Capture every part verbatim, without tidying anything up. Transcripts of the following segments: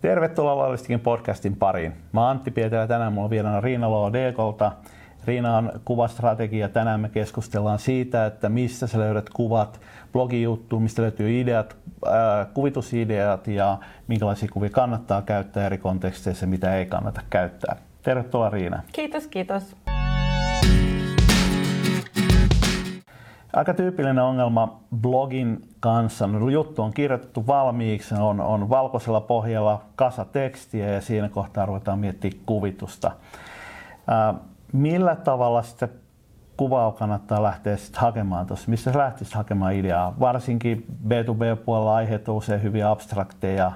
Tervetuloa Loivistikin podcastin pariin. Mä oon Antti Pietilä, tänään mulla on vieraana Riina Loo-Dekolta. Riina on kuvastrategia. Tänään me keskustellaan siitä, että mistä sä löydät kuvat, blogijuttu, mistä löytyy ideat, ää, kuvitusideat ja minkälaisia kuvia kannattaa käyttää eri konteksteissa ja mitä ei kannata käyttää. Tervetuloa Riina. Kiitos, kiitos. Aika tyypillinen ongelma blogin kanssa. No, juttu on kirjoitettu valmiiksi, on, on valkoisella pohjalla kasa tekstiä ja siinä kohtaa ruvetaan miettimään kuvitusta. Ää, Millä tavalla sitä kuvaa kannattaa lähteä sitten hakemaan tuossa? Mistä sä lähtisit hakemaan ideaa? Varsinkin B two B-puolella aiheet on usein hyvin abstrakteja.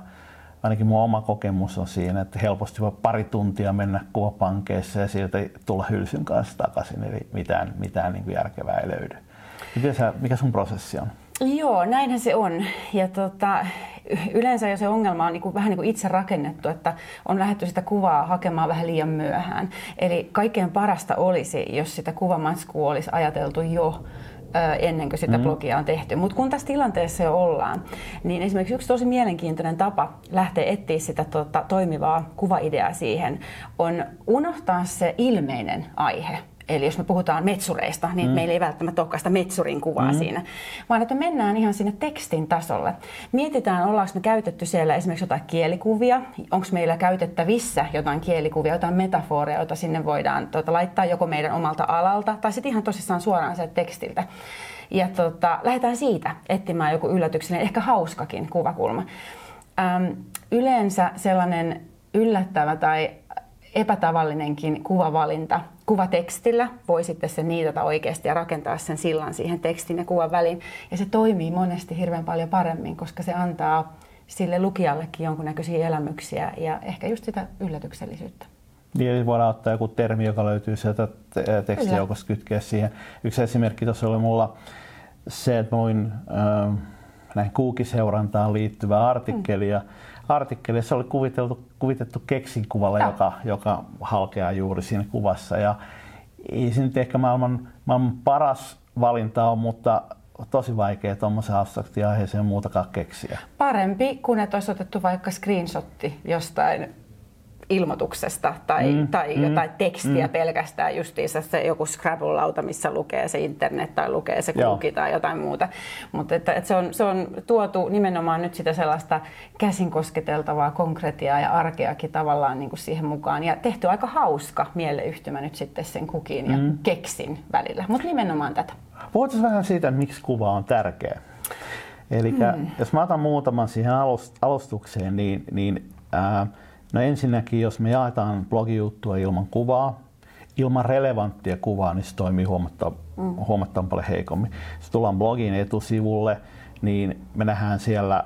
Ainakin mun oma kokemus on siinä, että helposti voi pari tuntia mennä kuvapankeissa ja sieltä tulla hylsyn kanssa takaisin. Eli mitään, mitään niin kuin järkevää ei löydy. Sä, mikä sun prosessi on? Joo, näinhän se on. Ja tota, yleensä jo se ongelma on niin kuin, vähän niin kuin itse rakennettu, että on lähdetty sitä kuvaa hakemaan vähän liian myöhään. Eli kaikkein parasta olisi, jos sitä kuvamatskua olisi ajateltu jo ö, ennen kuin sitä mm. blogia on tehty. Mutta kun tässä tilanteessa jo ollaan, niin esimerkiksi yksi tosi mielenkiintoinen tapa lähteä etsiä sitä tota, toimivaa kuvaideaa siihen on unohtaa se ilmeinen aihe. Eli jos me puhutaan metsureista, niin mm. meillä ei välttämättä olekaan sitä metsurin kuvaa mm. siinä, vaan että me mennään ihan sinne tekstin tasolle. Mietitään, ollaanko me käytetty siellä esimerkiksi jotain kielikuvia, onko meillä käytettävissä jotain kielikuvia, jotain metaforeja, joita sinne voidaan tuota, laittaa joko meidän omalta alalta tai sitten ihan tosissaan suoraan sieltä tekstiltä. Ja tuota, lähdetään siitä etsimään joku yllätyksellinen, ehkä hauskakin kuvakulma. Ähm, yleensä sellainen yllättävä tai epätavallinenkin kuvavalinta kuvatekstillä voi sitten se niitata oikeasti ja rakentaa sen sillan siihen tekstin ja kuvan väliin. Ja se toimii monesti hirveän paljon paremmin, koska se antaa sille lukijallekin jonkunnäköisiä elämyksiä ja ehkä just sitä yllätyksellisyyttä. Niin, voidaan ottaa joku termi, joka löytyy sieltä tekstijoukosta, kytkeä siihen. Yksi esimerkki tuossa oli mulla se, että mä luin äh, näihin kuukiseurantaan liittyvää artikkelia. Mm. Artikkelissa oli kuviteltu, kuvitettu keksinkuvalle, no. joka, joka halkeaa juuri siinä kuvassa. Ja ei se nyt ehkä maailman, maailman paras valinta on, mutta tosi vaikea tuommoisen abstraktiin aiheeseen muutakaan keksiä. Parempi kuin että olisi otettu vaikka screenshotti jostain ilmoituksesta tai, mm, tai mm, jotain tekstiä mm. pelkästään, justiinsa se joku Scrabble-lauta, missä lukee se internet tai lukee se kuki tai jotain muuta. Mutta että, että se, on, se on tuotu nimenomaan nyt sitä sellaista käsin kosketeltavaa konkretiaa ja arkeakin tavallaan niin kuin siihen mukaan ja tehty aika hauska mieleyhtymä nyt sitten sen kukin ja mm. keksin välillä, mutta nimenomaan tätä. Puhutaan vähän siitä, miksi kuva on tärkeä. Eli mm. jos mä otan muutaman siihen alustukseen, niin, niin äh, No ensinnäkin, jos me jaetaan blogijuttua ilman kuvaa, ilman relevanttia kuvaa, niin se toimii huomattavan, mm. huomattavan paljon heikommin. Jos tullaan blogin etusivulle, niin me nähdään siellä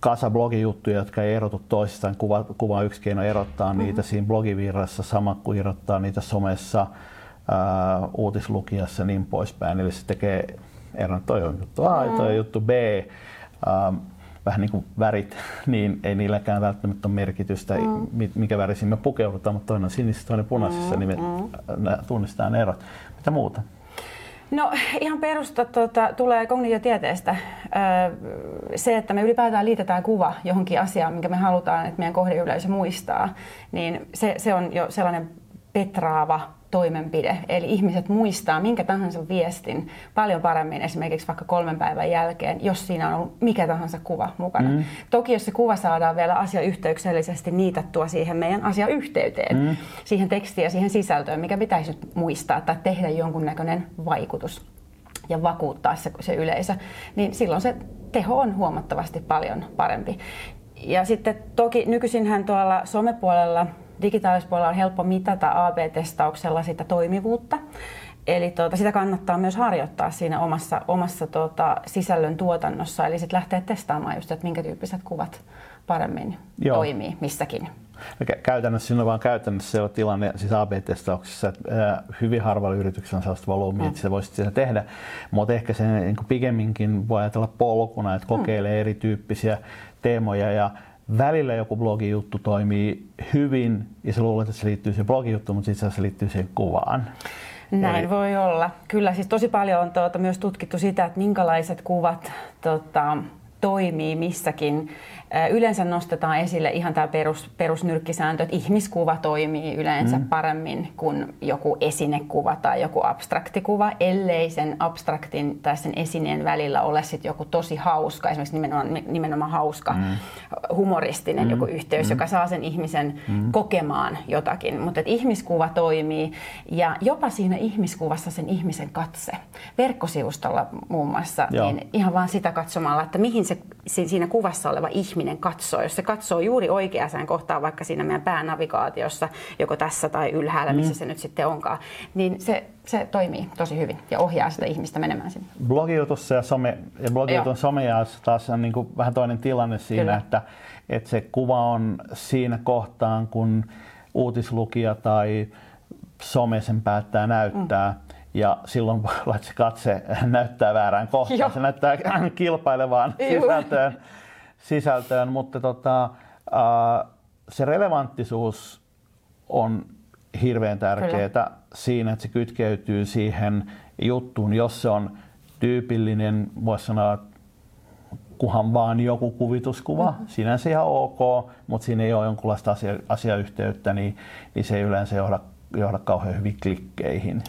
kasa blogijuttuja, jotka ei erotu toisistaan. Kuva, kuva on yksi keino erottaa niitä mm-hmm. siinä blogivirrassa, sama kuin erottaa niitä somessa, ää, uutislukijassa ja niin poispäin. Eli se tekee eron, toi on juttu A ja toi on juttu B. Ää, vähän niin kuin värit, niin ei niilläkään välttämättä ole merkitystä, mm. minkä värisiin me pukeudutaan, mutta toinen on sinisissä, toinen punaisissa, mm, niin me mm. tunnistetaan erot. Mitä muuta? No ihan perusta tuota, tulee kognitiotieteestä se, että me ylipäätään liitetään kuva johonkin asiaan, minkä me halutaan, että meidän kohdeyleisö muistaa, niin se, se on jo sellainen petraava toimenpide. Eli ihmiset muistaa minkä tahansa viestin paljon paremmin esimerkiksi vaikka kolmen päivän jälkeen, jos siinä on ollut mikä tahansa kuva mukana. Mm. Toki jos se kuva saadaan vielä asiayhteyksellisesti niitattua siihen meidän asiayhteyteen, mm. siihen tekstiin ja siihen sisältöön, mikä pitäisi nyt muistaa tai tehdä jonkunnäköinen vaikutus ja vakuuttaa se, se yleisö, niin silloin se teho on huomattavasti paljon parempi. Ja sitten toki nykyisinhän tuolla somepuolella, digitaalispuolella on helppo mitata A B-testauksella sitä toimivuutta. Eli tuota, sitä kannattaa myös harjoittaa siinä omassa, omassa tuota, sisällön tuotannossa. Eli sitten lähtee testaamaan just, että minkä tyyppiset kuvat paremmin Joo. toimii missäkin. Käytännössä siinä on vaan käytännössä se on tilanne siis A B-testauksessa, että hyvin harvalla yrityksellä on sellaista volyymiä, mm. että se voisi sitä tehdä. Mutta ehkä sen niin pikemminkin voi ajatella polkuna, että kokeilee mm. erityyppisiä teemoja. Ja välillä joku blogijuttu toimii hyvin ja se luulee, että se liittyy siihen blogijuttuun, mutta itse asiassa se liittyy siihen kuvaan. Näin Eli... voi olla. Kyllä siis tosi paljon on tuota, myös tutkittu sitä, että minkälaiset kuvat tuota, toimii missäkin yleensä nostetaan esille ihan tämä perus, perusnyrkkisääntö, että ihmiskuva toimii yleensä mm. paremmin kuin joku esinekuva tai joku abstraktikuva, ellei sen abstraktin tai sen esineen välillä ole sit joku tosi hauska, esimerkiksi nimenomaan, nimenomaan hauska, mm. humoristinen mm. joku yhteys, mm. joka saa sen ihmisen mm. kokemaan jotakin. Mutta ihmiskuva toimii ja jopa siinä ihmiskuvassa sen ihmisen katse. Verkkosivustolla muun muassa, niin ihan vaan sitä katsomalla, että mihin se siinä kuvassa oleva ihminen katsoo. Jos se katsoo juuri oikeaan kohtaan, vaikka siinä meidän päänavigaatiossa, joko tässä tai ylhäällä, missä mm. se nyt sitten onkaan, niin se, se toimii tosi hyvin ja ohjaa sitä ihmistä menemään sinne. Blogiutus ja some, ja blogiutus some ja taas on niin kuin vähän toinen tilanne siinä, että, että se kuva on siinä kohtaan, kun uutislukija tai some sen päättää näyttää. Mm. Ja silloin se katse näyttää väärään kohtaan. Joo. Se näyttää kilpailevaan sisältöön, sisältöön, mutta tota, se relevanttisuus on hirveän tärkeää siinä, että se kytkeytyy siihen juttuun, jos se on tyypillinen, voisi sanoa, kuhan vaan joku kuvituskuva, mm-hmm. sinänsä ihan ok, mutta siinä ei ole jonkunlaista asia, asiayhteyttä, niin, niin se ei yleensä johda johda kauhean hyvin klikkeihin.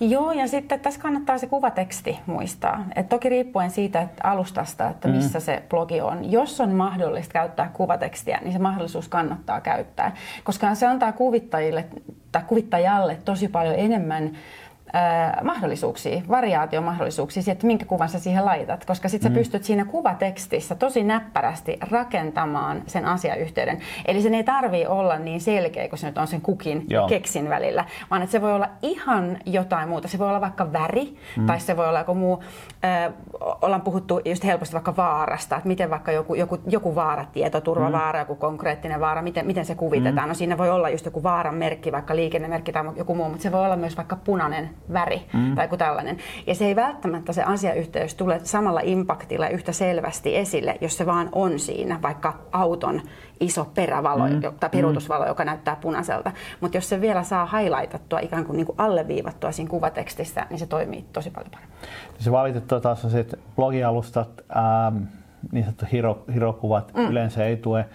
Joo, ja sitten tässä kannattaa se kuvateksti muistaa. Et toki riippuen siitä että alustasta, että missä mm. se blogi on. Jos on mahdollista käyttää kuvatekstiä, niin se mahdollisuus kannattaa käyttää, koska se antaa kuvittajille tai kuvittajalle tosi paljon enemmän Äh, mahdollisuuksia, variaatiomahdollisuuksia siihen, että minkä kuvan sä siihen laitat, koska sit sä mm. pystyt siinä kuvatekstissä tosi näppärästi rakentamaan sen asiayhteyden. Eli sen ei tarvii olla niin selkeä, kun se nyt on sen kukin Joo. ja keksin välillä, vaan että se voi olla ihan jotain muuta. Se voi olla vaikka väri, mm. tai se voi olla joku muu, äh, ollaan puhuttu just helposti vaikka vaarasta, että miten vaikka joku, joku, joku vaaratieto, turvavaara, mm. joku konkreettinen vaara, miten, miten se kuvitetaan. Mm. No siinä voi olla just joku vaaran merkki, vaikka liikennemerkki tai joku muu, mutta se voi olla myös vaikka punainen väri mm. tai joku tällainen. Ja se ei välttämättä se asiayhteys tule samalla impaktilla yhtä selvästi esille, jos se vaan on siinä, vaikka auton iso perävalo mm. tai peruutusvalo, joka näyttää punaiselta. Mutta jos se vielä saa highlightattua, ikään kuin, niin kuin alleviivattua siinä kuvatekstissä, niin se toimii tosi paljon paremmin. Se valitettavasti taas on se, että blogialustat, ähm, niin sanottu hiro, hirokuvat mm. yleensä ei tue.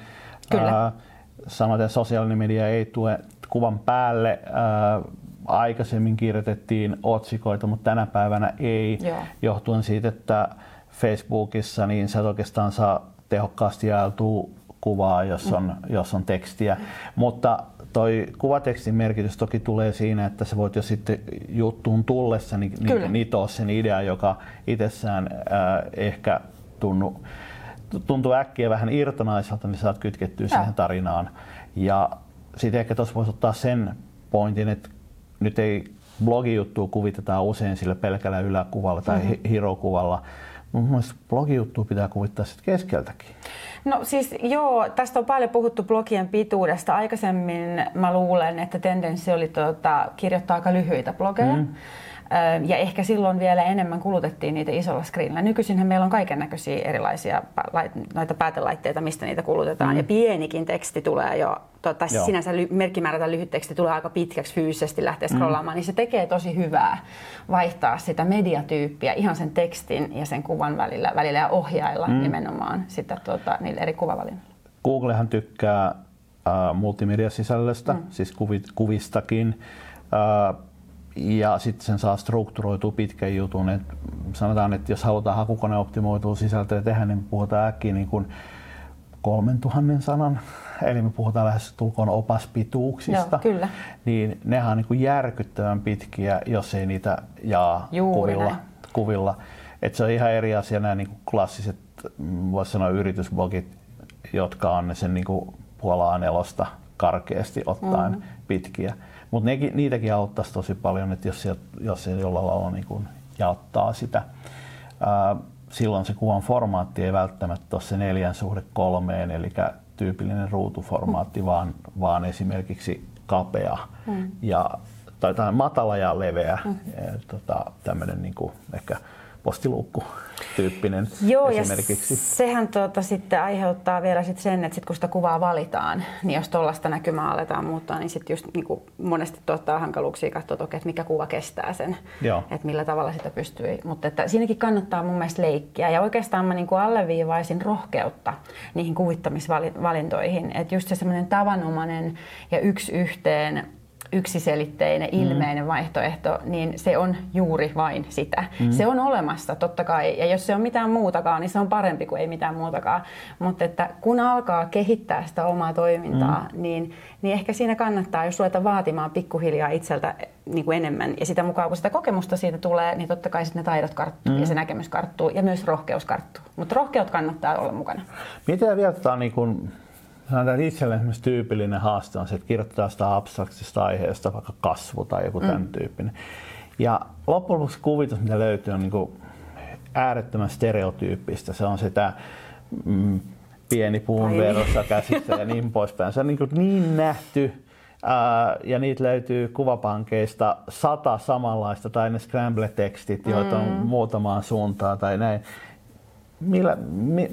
Kyllä. Äh, samaten sosiaalinen media ei tue kuvan päälle. Äh, Aikaisemmin kirjoitettiin otsikoita, mutta tänä päivänä ei, Joo. johtuen siitä, että Facebookissa niin sä et oikeastaan saa tehokkaasti jaeltua kuvaa, jos on, mm. jos on tekstiä. Mm. Mutta toi kuvatekstin merkitys toki tulee siinä, että sä voit jo sitten juttuun tullessa niin nitoa sen idea, joka itsessään äh, ehkä tunnu, tuntuu äkkiä vähän irtonaiselta, niin saat kytkettyä ja. siihen tarinaan. Ja sitten ehkä tuossa voisi ottaa sen pointin, että nyt ei blogijuttua kuvitetaan usein sillä pelkällä yläkuvalla tai mm-hmm. hirokuvalla. Mun mielestä blogijuttua pitää kuvittaa sitten keskeltäkin. No siis joo, tästä on paljon puhuttu blogien pituudesta. Aikaisemmin mä luulen, että tendenssi oli tuota, kirjoittaa aika lyhyitä blogeja. Mm. Ja ehkä silloin vielä enemmän kulutettiin niitä isolla screenillä. Nykyisinhän meillä on kaikennäköisiä erilaisia noita päätelaitteita, mistä niitä kulutetaan. Mm. Ja pienikin teksti tulee jo, tai sinänsä merkkimäärä lyhyt teksti tulee aika pitkäksi fyysisesti lähteä scrollaamaan, mm. niin se tekee tosi hyvää vaihtaa sitä mediatyyppiä ihan sen tekstin ja sen kuvan välillä, välillä ja ohjailla mm. nimenomaan sitä, tuota, niillä eri kuvavalinnoilla. Googlehan tykkää äh, multimediasisällöstä, mm. siis kuvi, kuvistakin. Äh, Ja sitten sen saa strukturoitua pitkän jutun. Et sanotaan, että jos halutaan hakukoneoptimoitua sisältöä tehdä, niin me puhutaan äkkiä niin kuin kolmentuhannen sanan. Eli me puhutaan lähes tulkoon opaspituuksista. Joo, kyllä. Niin nehän on niin kuin järkyttävän pitkiä, jos ei niitä jaa Juuri kuvilla. kuvilla. Et se on ihan eri asia nämä niin kuin klassiset, voisi sanoa yritysblogit, jotka on sen niin kuin puolaanelosta karkeasti ottaen mm-hmm. pitkiä. Mutta niitäkin auttaisi tosi paljon, että jos, jos se jollain lailla niin jaottaa sitä. Ää, silloin se kuvan formaatti ei välttämättä ole se neljän suhde kolmeen, eli tyypillinen ruutuformaatti, mm. vaan, vaan esimerkiksi kapea, mm. ja, tai matala ja leveä, mm. ja, tota, tämmöinen niin ehkä postiluukku-tyyppinen joo, esimerkiksi. Ja sehän tuota sitten aiheuttaa vielä sit sen, että sit kun sitä kuvaa valitaan, niin jos tuollaista näkymää aletaan muuttaa, niin sitten just niinku monesti tuottaa hankaluuksia katsoa, että, okei, että mikä kuva kestää sen, joo. että millä tavalla sitä pystyy. Mutta että siinäkin kannattaa mun mielestä leikkiä ja oikeastaan mä niinku alleviivaisin rohkeutta niihin kuvittamisvalintoihin. Että just se semmoinen tavanomainen ja yksi yhteen yksiselitteinen, ilmeinen mm. vaihtoehto, niin se on juuri vain sitä. Mm. Se on olemassa totta kai, ja jos se on mitään muutakaan, niin se on parempi kuin ei mitään muutakaan. Mutta että kun alkaa kehittää sitä omaa toimintaa, mm. niin, niin ehkä siinä kannattaa, jos ruvetaan vaatimaan pikkuhiljaa itseltä niin kuin enemmän, ja sitä mukaan kun sitä kokemusta siitä tulee, niin totta kai sitten ne taidot karttuu, mm. ja se näkemys karttuu, ja myös rohkeus karttuu. Mutta rohkeut kannattaa olla mukana. Mitä vielä tämä on niin kuin... Itselle esimerkiksi tyypillinen haaste on se, että kirjoittaa sitä abstraktista aiheesta, vaikka kasvu tai joku tämän mm. tyyppinen. Ja loppujen lopuksi kuvitus, mitä löytyy, on niin kuin äärettömän stereotyyppistä. Se on sitä mm, pieni puun verossa käsissä ja niin poispäin. Se on niin, kuin niin nähty. Ää, ja niitä löytyy kuvapankeista sata samanlaista, tai ne Scramble-tekstit, joita on mm. muutamaan suuntaan tai näin. Millä, mi,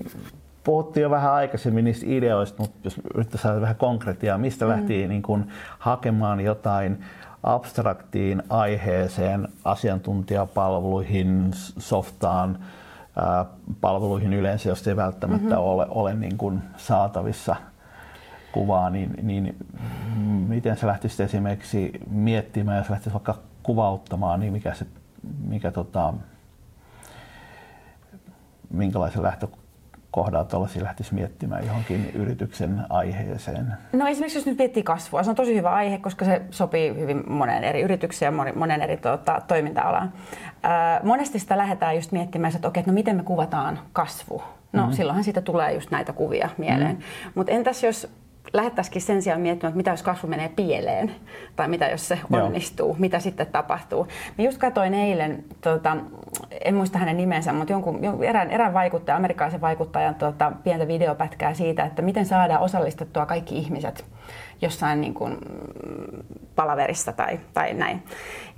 Puhuttiin jo vähän aikaisemmin niistä ideoista, mutta jos yrittäisiin saada vähän konkretiaa, mistä mm. lähti niin kun hakemaan jotain abstraktiin aiheeseen, asiantuntijapalveluihin, softaan, äh, palveluihin yleensä, jos ei välttämättä mm-hmm. ole, ole niin kun saatavissa kuvaa, niin, niin miten sä lähtisit esimerkiksi miettimään, jos lähtisit vaikka kuvauttamaan, niin mikä se, mikä tota, minkälaisen lähtö kohdalta tuollaisia lähtisi miettimään johonkin yrityksen aiheeseen? No esimerkiksi jos nyt miettii kasvua, se on tosi hyvä aihe, koska se sopii hyvin moneen eri yritykseen ja moneen eri tuota, toiminta-alaan. Ää, monesti sitä lähdetään just miettimään, että okei, no miten me kuvataan kasvu? No mm-hmm. silloinhan siitä tulee just näitä kuvia mieleen. Mm-hmm. Mutta entäs jos lähettäisikin sen sijaan miettimään, että mitä jos kasvu menee pieleen tai mitä jos se onnistuu, joo. mitä sitten tapahtuu. Mä just katsoin eilen, tuota, en muista hänen nimensä, mutta jonkun, erään, erään vaikuttajan, amerikkalaisen vaikuttajan tuota, pientä videopätkää siitä, että miten saadaan osallistettua kaikki ihmiset jossain niin kuin, palaverissa tai, tai näin.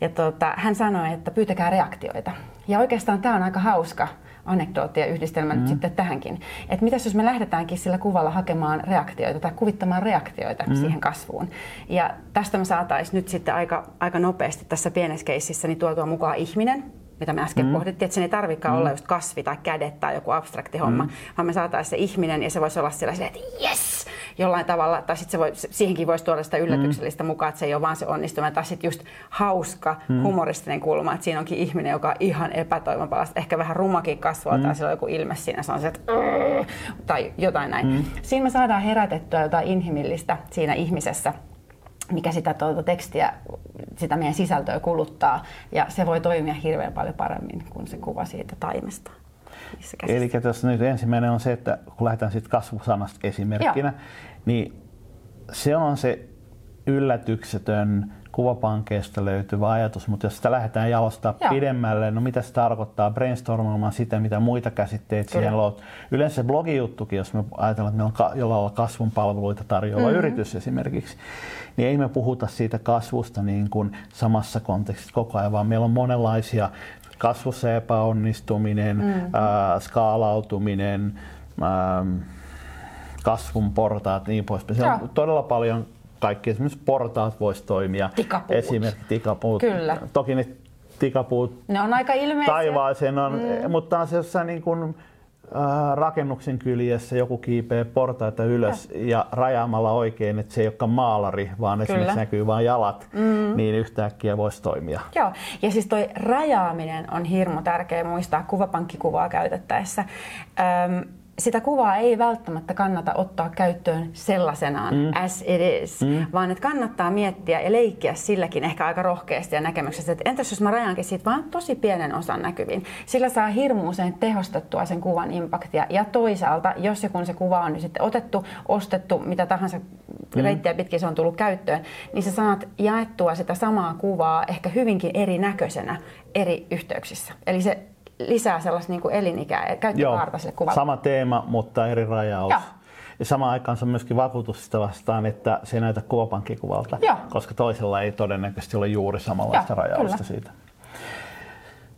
Ja, tuota, hän sanoi, että pyytäkää reaktioita. Ja oikeastaan tämä on aika hauska anekdootti ja yhdistelmä mm. nyt sitten tähänkin. Että mitäs jos me lähdetäänkin sillä kuvalla hakemaan reaktioita tai kuvittamaan reaktioita mm. siihen kasvuun. Ja tästä me saataisiin nyt sitten aika, aika nopeasti tässä pienessä keississä niin tuotua mukaan ihminen, mitä me äsken mm. pohdittiin, että sen ei tarvitsekaan mm. olla just kasvi tai kädet tai joku abstrakti homma, mm. vaan me saataisiin se ihminen ja se voisi olla siellä silleen, että jes! Jollain tavalla, tai sitten se voi, siihenkin voisi tuoda sitä yllätyksellistä mm. mukaan, että se ei ole vaan se onnistuminen, tai sitten just hauska, mm. humoristinen kulma, että siinä onkin ihminen, joka on ihan epätoivon palasta, ehkä vähän rumakin kasvua, mm. tai sillä on joku ilme siinä, se on se, että tai jotain näin. Mm. Siinä me saadaan herätettyä jotain inhimillistä siinä ihmisessä, mikä sitä tuota tekstiä, sitä meidän sisältöä kuluttaa, ja se voi toimia hirveän paljon paremmin, kun se kuva siitä taimesta. Eli tässä nyt ensimmäinen on se, että kun lähdetään siitä kasvusanasta esimerkkinä, joo. niin se on se yllätyksetön kuvapankeista löytyvä ajatus, mutta jos sitä lähdetään jalostaa joo. pidemmälle, no mitä se tarkoittaa, brainstormoimaan sitä, mitä muita käsitteitä kyllä. siellä on. Yleensä se blogijuttukin, jos me ajatellaan, että meillä on jollain lailla kasvun palveluita tarjoava mm-hmm. yritys esimerkiksi, niin ei me puhuta siitä kasvusta niin kuin samassa kontekstissa koko ajan, vaan meillä on monenlaisia kasvussa epäonnistuminen, mm-hmm. äh, skaalautuminen, äh, kasvun portaat, niin poispäin. Se on todella paljon kaikki. Esimerkiksi portaat voisi toimia. Tikapuut. Esimerkiksi tikapuut. Kyllä. Toki ne tikapuut ne on aika ilmeisiä. Taivaaseen on, mm. mutta on se jossain niin kuin, äh, rakennuksen kyljessä joku kiipee portaita ylös ja, ja rajaamalla oikein, että se ei olekaan maalari, vaan kyllä. esimerkiksi näkyy vain jalat, mm. niin yhtäkkiä voisi toimia. Joo, ja siis toi rajaaminen on hirmu tärkeä muistaa kuvapankkikuvaa käytettäessä. Öm, Sitä kuvaa ei välttämättä kannata ottaa käyttöön sellaisenaan, mm. as it is, mm. vaan että kannattaa miettiä ja leikkiä silläkin ehkä aika rohkeasti ja näkemyksessä, että entäs jos mä rajaankin siitä vaan tosi pienen osan näkyviin. Sillä saa hirmu usein tehostettua sen kuvan impaktia ja toisaalta, jos ja kun se kuva on nyt sitten otettu, ostettu, mitä tahansa mm. reittiä pitkin se on tullut käyttöön, niin sä saat jaettua sitä samaa kuvaa ehkä hyvinkin erinäköisenä eri yhteyksissä. Eli se lisää sellaista niin kuin elinikää, käyttökaarta sille kuvalle. Sama teema, mutta eri rajaus. Joo. Ja samaan aikaan se on myöskin vakuutus sitä vastaan, että se ei näytä kuvapankkikuvalta, joo. koska toisella ei todennäköisesti ole juuri samanlaista joo, rajausta kyllä. siitä.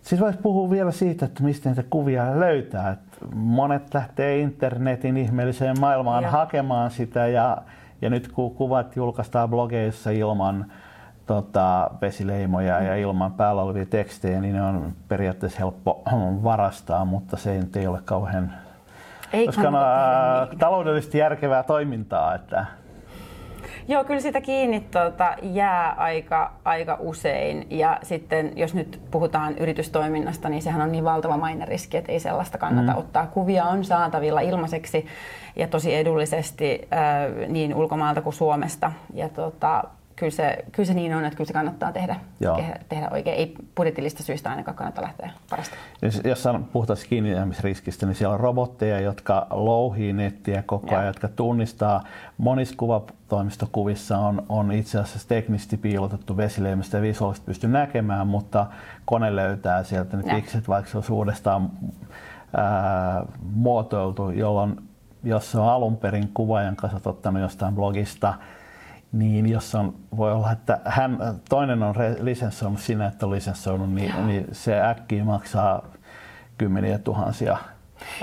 Siis voisi puhua vielä siitä, että mistä niitä kuvia löytää. Et monet lähtee internetin ihmeelliseen maailmaan ja. hakemaan sitä ja, ja nyt kun kuvat julkaistaan blogeissa ilman tota, vesileimoja mm. ja ilman päällä olevia tekstejä, niin ne on periaatteessa helppo varastaa, mutta se ei ole kauhean ää, taloudellisesti järkevää toimintaa. Että joo, kyllä sitä kiinni tuota, jää aika, aika usein ja sitten jos nyt puhutaan yritystoiminnasta, niin sehän on niin valtava maineriski, että ei sellaista kannata mm. ottaa. Kuvia on saatavilla ilmaiseksi ja tosi edullisesti äh, niin ulkomaalta kuin Suomesta ja tuota, kyllä, se, kyllä se niin on, että kyllä se kannattaa tehdä, tehdä oikein. Ei budjetillista syistä ainakaan kannata lähteä varastamaan. Jos, jos on puhtaasti kiinni jäämisriskistä, niin siellä on robotteja, jotka louhii nettiä koko ajan, joo. jotka tunnistaa. Monissa kuvatoimistokuvissa on, on itse asiassa teknisesti piilotettu vesileimistä ja visuaalisesti pysty näkemään, mutta kone löytää sieltä ne pikset, vaikka se olisi uudestaan ää, muotoiltu, jolloin jos se on alun perin kuvaajan kanssa ottanut jostain blogista, niin jos on, voi olla, että hän, toinen on lisenssoinut, sinä et ole lisenssoinut, niin, niin se äkkiä maksaa kymmeniä tuhansia.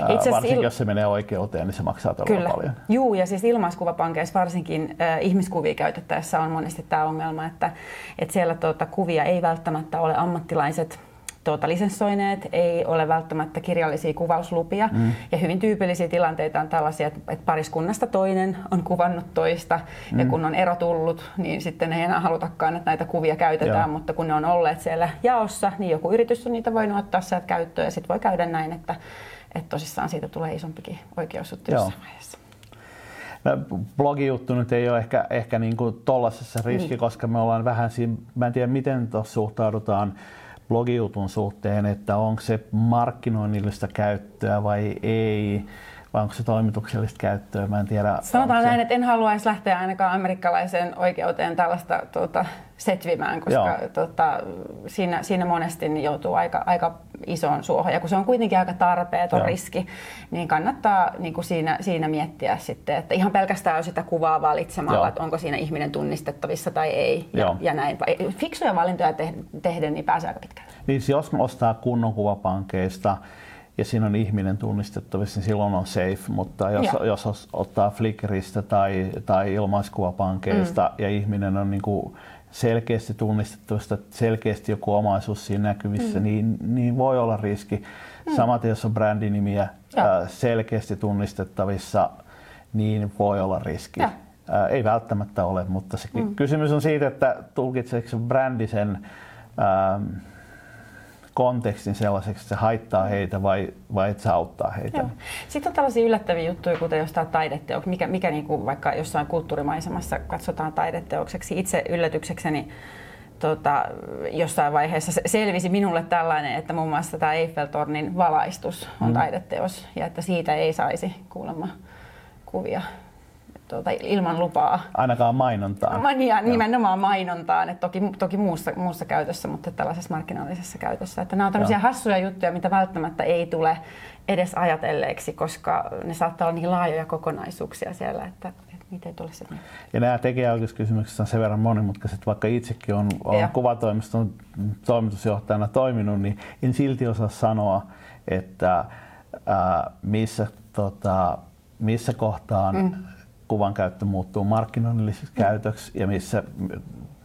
Itse varsinkin il... jos se menee oikeuteen, niin se maksaa todella paljon. Juu, ja siis ilmaiskuvapankeissa varsinkin äh, ihmiskuvia käytettäessä on monesti tämä ongelma, että, että siellä tuota, kuvia ei välttämättä ole ammattilaiset tuota, lisenssoineet, ei ole välttämättä kirjallisia kuvauslupia mm. ja hyvin tyypillisiä tilanteita on tällaisia, että pariskunnasta toinen on kuvannut toista mm. ja kun on ero tullut, niin sitten ei enää halutakaan, että näitä kuvia käytetään, joo. mutta kun ne on olleet siellä jaossa, niin joku yritys on niitä voinut ottaa sieltä käyttöön ja sitten voi käydä näin, että, että tosissaan siitä tulee isompikin oikeusjuttu jossain vaiheessa. No, blogijuttu nyt ei ole ehkä, ehkä niin kuin tollasessa riski, niin. koska me ollaan vähän siinä, mä en tiedä miten tuossa suhtaudutaan blogijutun suhteen, että onko se markkinoinnillista käyttöä vai ei, vai onko se toimituksellista käyttöä, mä en tiedä. Sanotaan näin, se... että en haluaisi lähteä ainakaan amerikkalaiseen oikeuteen tällaista tuota, setvimään, koska tuota, siinä, siinä monesti joutuu aika, aika isoon suohon. Ja kun se on kuitenkin aika tarpeeton joo. riski, niin kannattaa niin kuin siinä, siinä miettiä sitten, että ihan pelkästään sitä kuvaa valitsemalla, joo. että onko siinä ihminen tunnistettavissa tai ei. Ja, ja näin. Fiksuja valintoja tehden, niin pääsee aika pitkälle. Niin, jos ostaa kunnon kuvapankeista, ja siinä on ihminen tunnistettavissa, niin silloin on safe, mutta jos, jos ottaa Flickristä tai, tai ilmaiskuvapankeista mm. ja ihminen on niin kuin selkeästi tunnistettavissa, selkeästi joku omaisuus siinä näkyvissä, mm. niin, niin voi olla riski. Mm. Samaten jos on brändinimiä ää, selkeästi tunnistettavissa, niin voi olla riski. Ää, ei välttämättä ole, mutta se mm. kysymys on siitä, että tulkitseeko brändi sen ää, kontekstin sellaiseksi, että se haittaa heitä vai, vai että se auttaa heitä. Joo. Sitten on tällaisia yllättäviä juttuja, kuten jostain taideteoksi, mikä, mikä niin kuin vaikka jossain kulttuurimaisemassa katsotaan taideteokseksi. Itse yllätyksekseni tota, jossain vaiheessa selvisi minulle tällainen, että muun muassa tämä Eiffel-tornin valaistus on mm. taideteos ja että siitä ei saisi kuulemma kuvia. Tuota, ilman lupaa. Ainakaan mainontaan. Mania, nimenomaan mainontaan, että toki, toki muussa, muussa käytössä, mutta tällaisessa markkinaalisessa käytössä. Että nämä on tämmöisiä joo. hassuja juttuja, mitä välttämättä ei tule edes ajatelleeksi, koska ne saattaa olla niin laajoja kokonaisuuksia siellä, että, että niitä ei tule sitten. Ja nämä tekijäoikeuskysymykset on sen verran monimutkaiset, vaikka itsekin on, on kuvatoimiston toimitusjohtajana toiminut, niin en silti osaa sanoa, että äh, missä, tota, missä kohtaan mm. kuvan käyttö muuttuu markkinoinnilliseksi mm. käytöksi ja missä,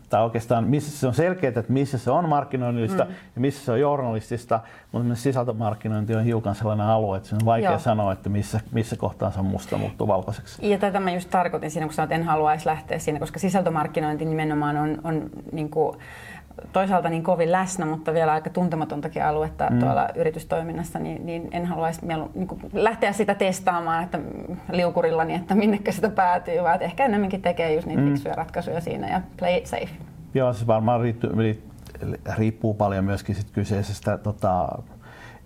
tai oikeastaan missä se on selkeää, että missä se on markkinoinnillista mm. ja missä se on journalistista, mutta myös sisältömarkkinointi on hiukan sellainen alue, että se on vaikea joo. sanoa, että missä, missä kohtaan se on musta muuttuu valkoiseksi. Ja tätä mä just tarkoitin siinä, kun sanoin, että en haluaisi lähteä siinä, koska sisältömarkkinointi nimenomaan on, on niin kuin toisaalta niin kovin läsnä, mutta vielä aika tuntematontakin aluetta mm. tuolla yritystoiminnassa, niin, niin en haluaisi mielu, niin kuin lähteä sitä testaamaan että liukurillani, että minnekä sitä päätyy, vaan ehkä enemmänkin tekee just niitä mm. fiksuja ratkaisuja siinä ja play it safe. Joo, se varmaan riippuu paljon myöskin sit kyseisestä tota,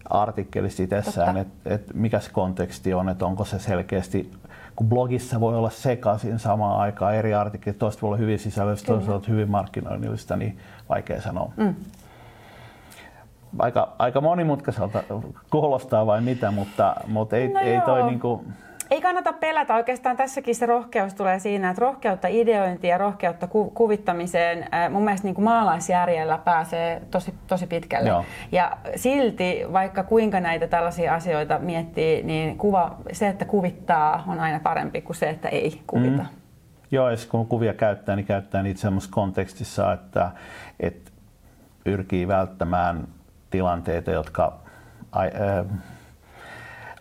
artikkelista itsessään, että et mikä se konteksti on, että onko se selkeästi, kun blogissa voi olla sekaisin samaan aikaan eri artikkelit, toista voi olla hyvin sisällöistä, toista on hyvin markkinoinnillista, niin vaikea sanoa. Mm. Aika, aika monimutkaiselta kuulostaa vai mitä, mutta, mutta ei, no ei toi niinku... Ei kannata pelätä. Oikeastaan tässäkin se rohkeus tulee siinä, että rohkeutta ideointiin ja rohkeutta ku- kuvittamiseen mun mielestä niin kuin maalaisjärjellä pääsee tosi, tosi pitkälle. Joo. Ja silti, vaikka kuinka näitä tällaisia asioita miettii, niin kuva, se, että kuvittaa on aina parempi kuin se, että ei kuvita. Mm. Joo, jos kun kuvia käyttää, niin käyttää niitä semmoisessa kontekstissa, että, että pyrkii välttämään tilanteita, jotka ai, äh,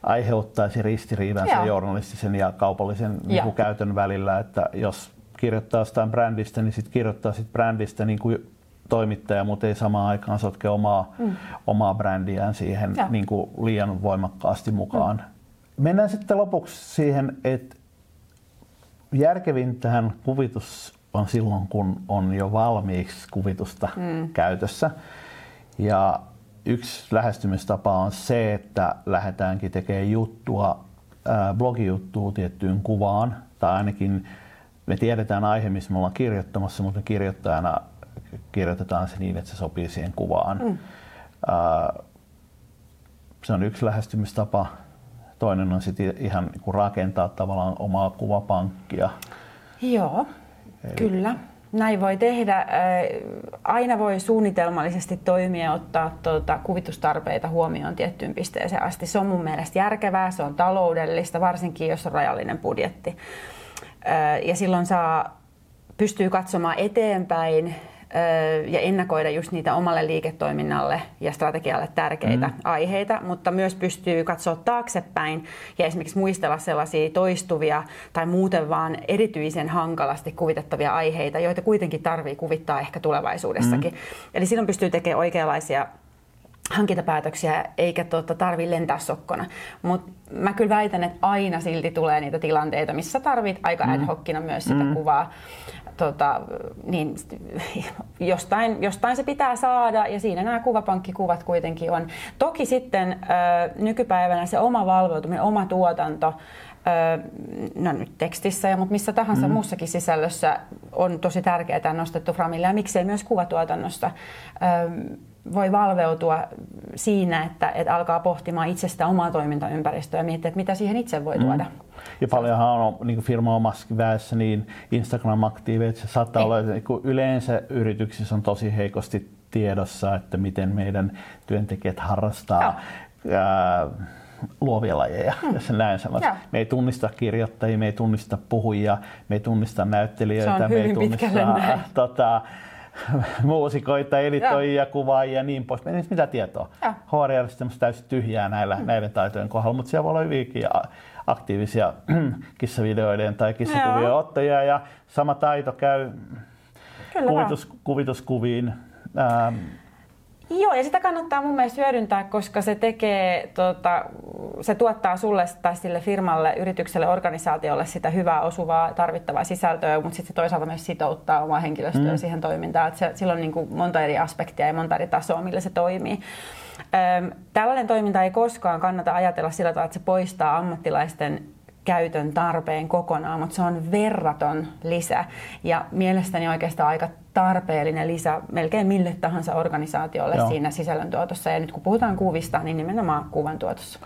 aiheuttaisi ristiriidan sen journalistisen ja kaupallisen niin käytön välillä. Että jos kirjoittaa jostain brändistä, niin sit kirjoittaa sit brändistä niin kuin toimittaja, mutta ei samaan aikaan sotke omaa, mm. omaa brändiään siihen niin kuin liian voimakkaasti mukaan. Mm. Mennään sitten lopuksi siihen, että järkevintähän kuvitus on silloin, kun on jo valmiiksi kuvitusta mm. käytössä. Ja yksi lähestymistapa on se, että lähdetäänkin tekemään juttua, äh, blogijuttua tiettyyn kuvaan. Tai ainakin me tiedetään aihe, missä me ollaan kirjoittamassa, mutta me kirjoittajana kirjoitetaan se niin, että se sopii siihen kuvaan. Mm. Äh, se on yksi lähestymistapa. Toinen on sitten ihan niin kuin rakentaa tavallaan omaa kuvapankkia. Joo, eli kyllä. Näin voi tehdä. Aina voi suunnitelmallisesti toimia ja ottaa tuota kuvitustarpeita huomioon tiettyyn pisteeseen asti. Se on mun mielestä järkevää, se on taloudellista, varsinkin jos on rajallinen budjetti. Ja silloin saa, pystyy katsomaan eteenpäin ja ennakoida just niitä omalle liiketoiminnalle ja strategialle tärkeitä mm. aiheita, mutta myös pystyy katsoa taaksepäin ja esimerkiksi muistella sellaisia toistuvia tai muuten vaan erityisen hankalasti kuvitettavia aiheita, joita kuitenkin tarvii kuvittaa ehkä tulevaisuudessakin. Mm. Eli silloin pystyy tekemään oikeanlaisia hankintapäätöksiä eikä tuota, tarvitse lentää sokkona. Mutta mä kyllä väitän, että aina silti tulee niitä tilanteita, missä tarvit aika ad hocina myös sitä mm. kuvaa. Tota, niin jostain, jostain se pitää saada ja siinä nämä kuvapankkikuvat kuitenkin on. Toki sitten ö, nykypäivänä se oma valveutuminen, oma tuotanto, ö, no nyt tekstissä, ja, mutta missä tahansa mm. muussakin sisällössä on tosi tärkeää nostettu framille ja miksei myös kuvatuotannosta. Ö, voi valveutua siinä, että, että alkaa pohtimaan itsestä omaa toimintaympäristöä ja miettiä, että mitä siihen itse voi tuoda. Mm. Ja paljonhan on niin firma omassa väessä, niin Instagram-aktiiveja, se saattaa Ei. olla, että yleensä yrityksissä on tosi heikosti tiedossa, että miten meidän työntekijät harrastaa no. ää, luovia lajeja, mm. jos näin sanotaan. Me ei tunnista kirjoittajia, me ei tunnista puhujia, me ei tunnista näyttelijöitä, me ei tunnista tota, muusikoita, editoijia, kuvaajia ja niin pois. Ei mitä tietoa. H R-järjestelmä on täysin tyhjää näillä, mm. näiden taitojen kohdalla, mutta siellä voi olla hyvinkin aktiivisia kissavideoiden tai kissakuvien ottajia ja sama taito käy kuvitus, kuvituskuviin. Ähm. Joo, ja sitä kannattaa mun mielestä hyödyntää, koska se tekee, tota, se tuottaa sulle tai sille firmalle, yritykselle, organisaatiolle sitä hyvää, osuvaa, tarvittavaa sisältöä, mutta sitten se toisaalta myös sitouttaa omaa henkilöstöä mm. siihen toimintaan. Että se, sillä on niin kuin monta eri aspektia ja monta eri tasoa, millä se toimii. Öm, tällainen toiminta ei koskaan kannata ajatella sillä tavalla, että se poistaa ammattilaisten käytön tarpeen kokonaan, mutta se on verraton lisä ja mielestäni oikeastaan aika tarpeellinen lisä melkein mille tahansa organisaatiolle Joo. siinä sisällöntuotossa. Ja nyt kun puhutaan kuvista, niin nimenomaan kuvan tuotossa.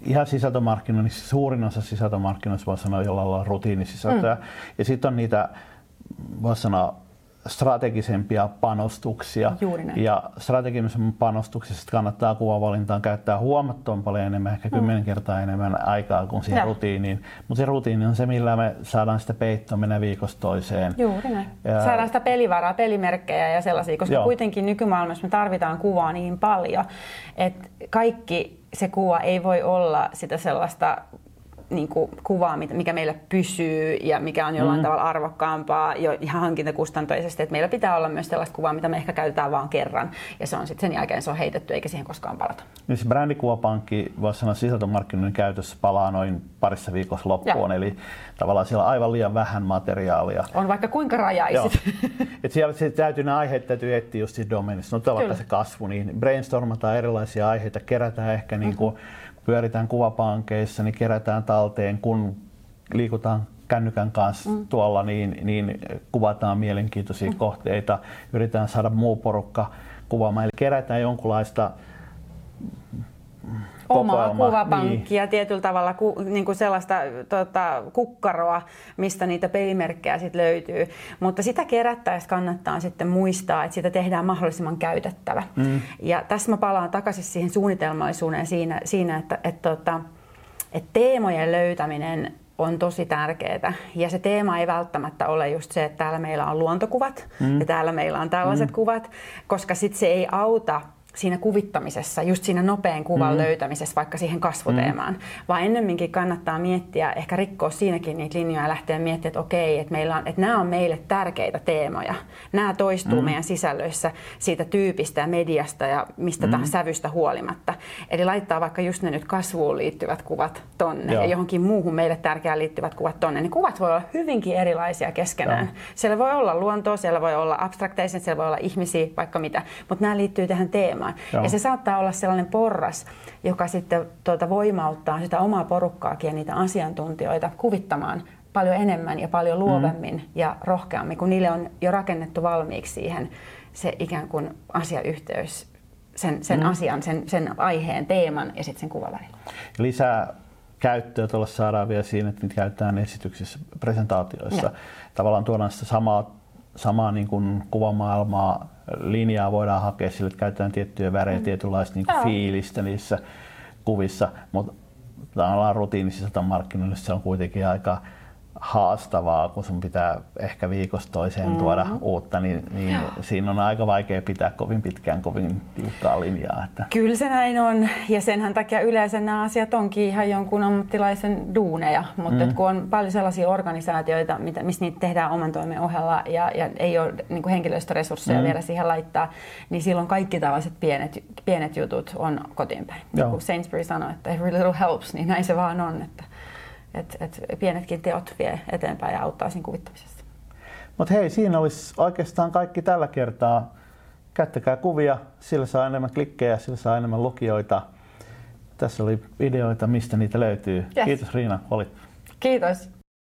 Ihan sisältömarkkinoinnissa, suurin osa sisältömarkkinoissa voi sanoa jollain lailla rutiinisisältöä. Mm. Ja sitten on niitä, voi sanoa, strategisempia panostuksia. Ja strategisemmissa panostuksissa kannattaa kuvavalintaan käyttää huomattavan paljon enemmän, ehkä kymmenen mm. kertaa enemmän aikaa kuin siihen ja. rutiiniin. Mutta se rutiini on se, millä me saadaan sitä peittoa mennä viikosta toiseen. Juuri näin. Ja saadaan sitä pelivaraa, pelimerkkejä ja sellaisia, koska Joo. kuitenkin nykymaailmassa me tarvitaan kuvaa niin paljon, että kaikki se kuva ei voi olla sitä sellaista niin kuin kuvaa, mikä meillä pysyy ja mikä on jollain mm. tavalla arvokkaampaa jo ihan hankintakustantoisesti. Että meillä pitää olla myös sellaista kuvaa, mitä me ehkä käytetään vain kerran ja se on sitten sen jälkeen se on heitetty eikä siihen koskaan palata. Niin se brändikuvapankki, voisi sanoa sisältömarkkinoiden käytössä palaa noin parissa viikossa loppuun. Ja. Eli tavallaan siellä on aivan liian vähän materiaalia. On vaikka kuinka rajaisit. Et siellä se täytyy, ne aiheet täytyy etsiä just siinä domainissa. No tämä on vaikka se kasvu, niin brainstormataan erilaisia aiheita, kerätään ehkä mm-hmm. niin kuin pyöritään kuvapankeissa, niin kerätään talteen, kun liikutaan kännykän kanssa mm. tuolla, niin, niin kuvataan mielenkiintoisia mm. kohteita, yritetään saada muu porukka kuvaamaan. Eli kerätään jonkunlaista omaa Kopaama, kuvapankkia, niin. Tietyllä tavalla ku, niin kuin sellaista tota, kukkaroa, mistä niitä pelimerkkejä sit löytyy. Mutta sitä kerättäessä kannattaa sitten muistaa, että sitä tehdään mahdollisimman käytettävä. Mm. Ja tässä mä palaan takaisin siihen suunnitelmallisuuteen siinä, siinä että, että, että, että teemojen löytäminen on tosi tärkeää. Ja se teema ei välttämättä ole just se, että täällä meillä on luontokuvat mm. ja täällä meillä on tällaiset mm. kuvat, koska sit se ei auta siinä kuvittamisessa, just siinä nopean kuvan mm. löytämisessä vaikka siihen kasvuteemaan, mm. vaan ennemminkin kannattaa miettiä, ehkä rikkoa siinäkin niitä linjoja ja lähteä miettimään, että okei, että, meillä on, että nämä on meille tärkeitä teemoja. Nämä toistuu mm. meidän sisällöissä siitä tyypistä ja mediasta ja mistä mm. tahansa sävystä huolimatta. Eli laittaa vaikka just ne nyt kasvuun liittyvät kuvat tonne Joo. ja johonkin muuhun meille tärkeään liittyvät kuvat tonne. Niin kuvat voi olla hyvinkin erilaisia keskenään. Joo. Siellä voi olla luontoa, siellä voi olla abstrakteisia, siellä voi olla ihmisiä, vaikka mitä, mutta nämä liittyy tähän teemaan. Joo. Ja se saattaa olla sellainen porras, joka sitten tuota voimauttaa sitä omaa porukkaakin ja niitä asiantuntijoita kuvittamaan paljon enemmän ja paljon luovemmin mm. ja rohkeammin, kun niille on jo rakennettu valmiiksi siihen se ikään kuin asiayhteys, sen, sen mm. asian, sen, sen aiheen, teeman ja sitten sen kuvavärin. Lisää käyttöä tuolla saadaan vielä siinä, että niitä käytetään esityksissä, presentaatioissa. No. Tavallaan tuodaan sitä samaa, samaa niin kuin kuvamaailmaa. Linjaa voidaan hakea sille, että käytetään tiettyjä värejä, mm. tietynlaista niin kuin fiilistä niissä kuvissa, mutta tavallaan rutiinisissa markkinoilla se on kuitenkin aika haastavaa, kun sun pitää ehkä viikosta toiseen mm. tuoda uutta, niin, niin siinä on aika vaikea pitää kovin pitkään, kovin tiukkaa linjaa. Että. Kyllä se näin on, ja senhän takia yleensä nämä asiat onkin ihan jonkun ammattilaisen duuneja, mutta mm. kun on paljon sellaisia organisaatioita, missä niitä tehdään oman toimen ohella ja, ja ei ole niin kuin henkilöstöresursseja mm. vielä siihen laittaa, niin silloin kaikki tällaiset pienet, pienet jutut on kotiin päin. Niin kuin Sainsbury sanoi, että every little helps, niin näin se vaan on. Että Et, et pienetkin teot vie eteenpäin ja auttaa siinä kuvittamisessa. Mutta hei, siinä olisi oikeastaan kaikki tällä kertaa. Käyttäkää kuvia, sillä saa enemmän klikkejä, sillä saa enemmän lukijoita. Tässä oli ideoita, mistä niitä löytyy. Yes. Kiitos Riina, olit. Kiitos.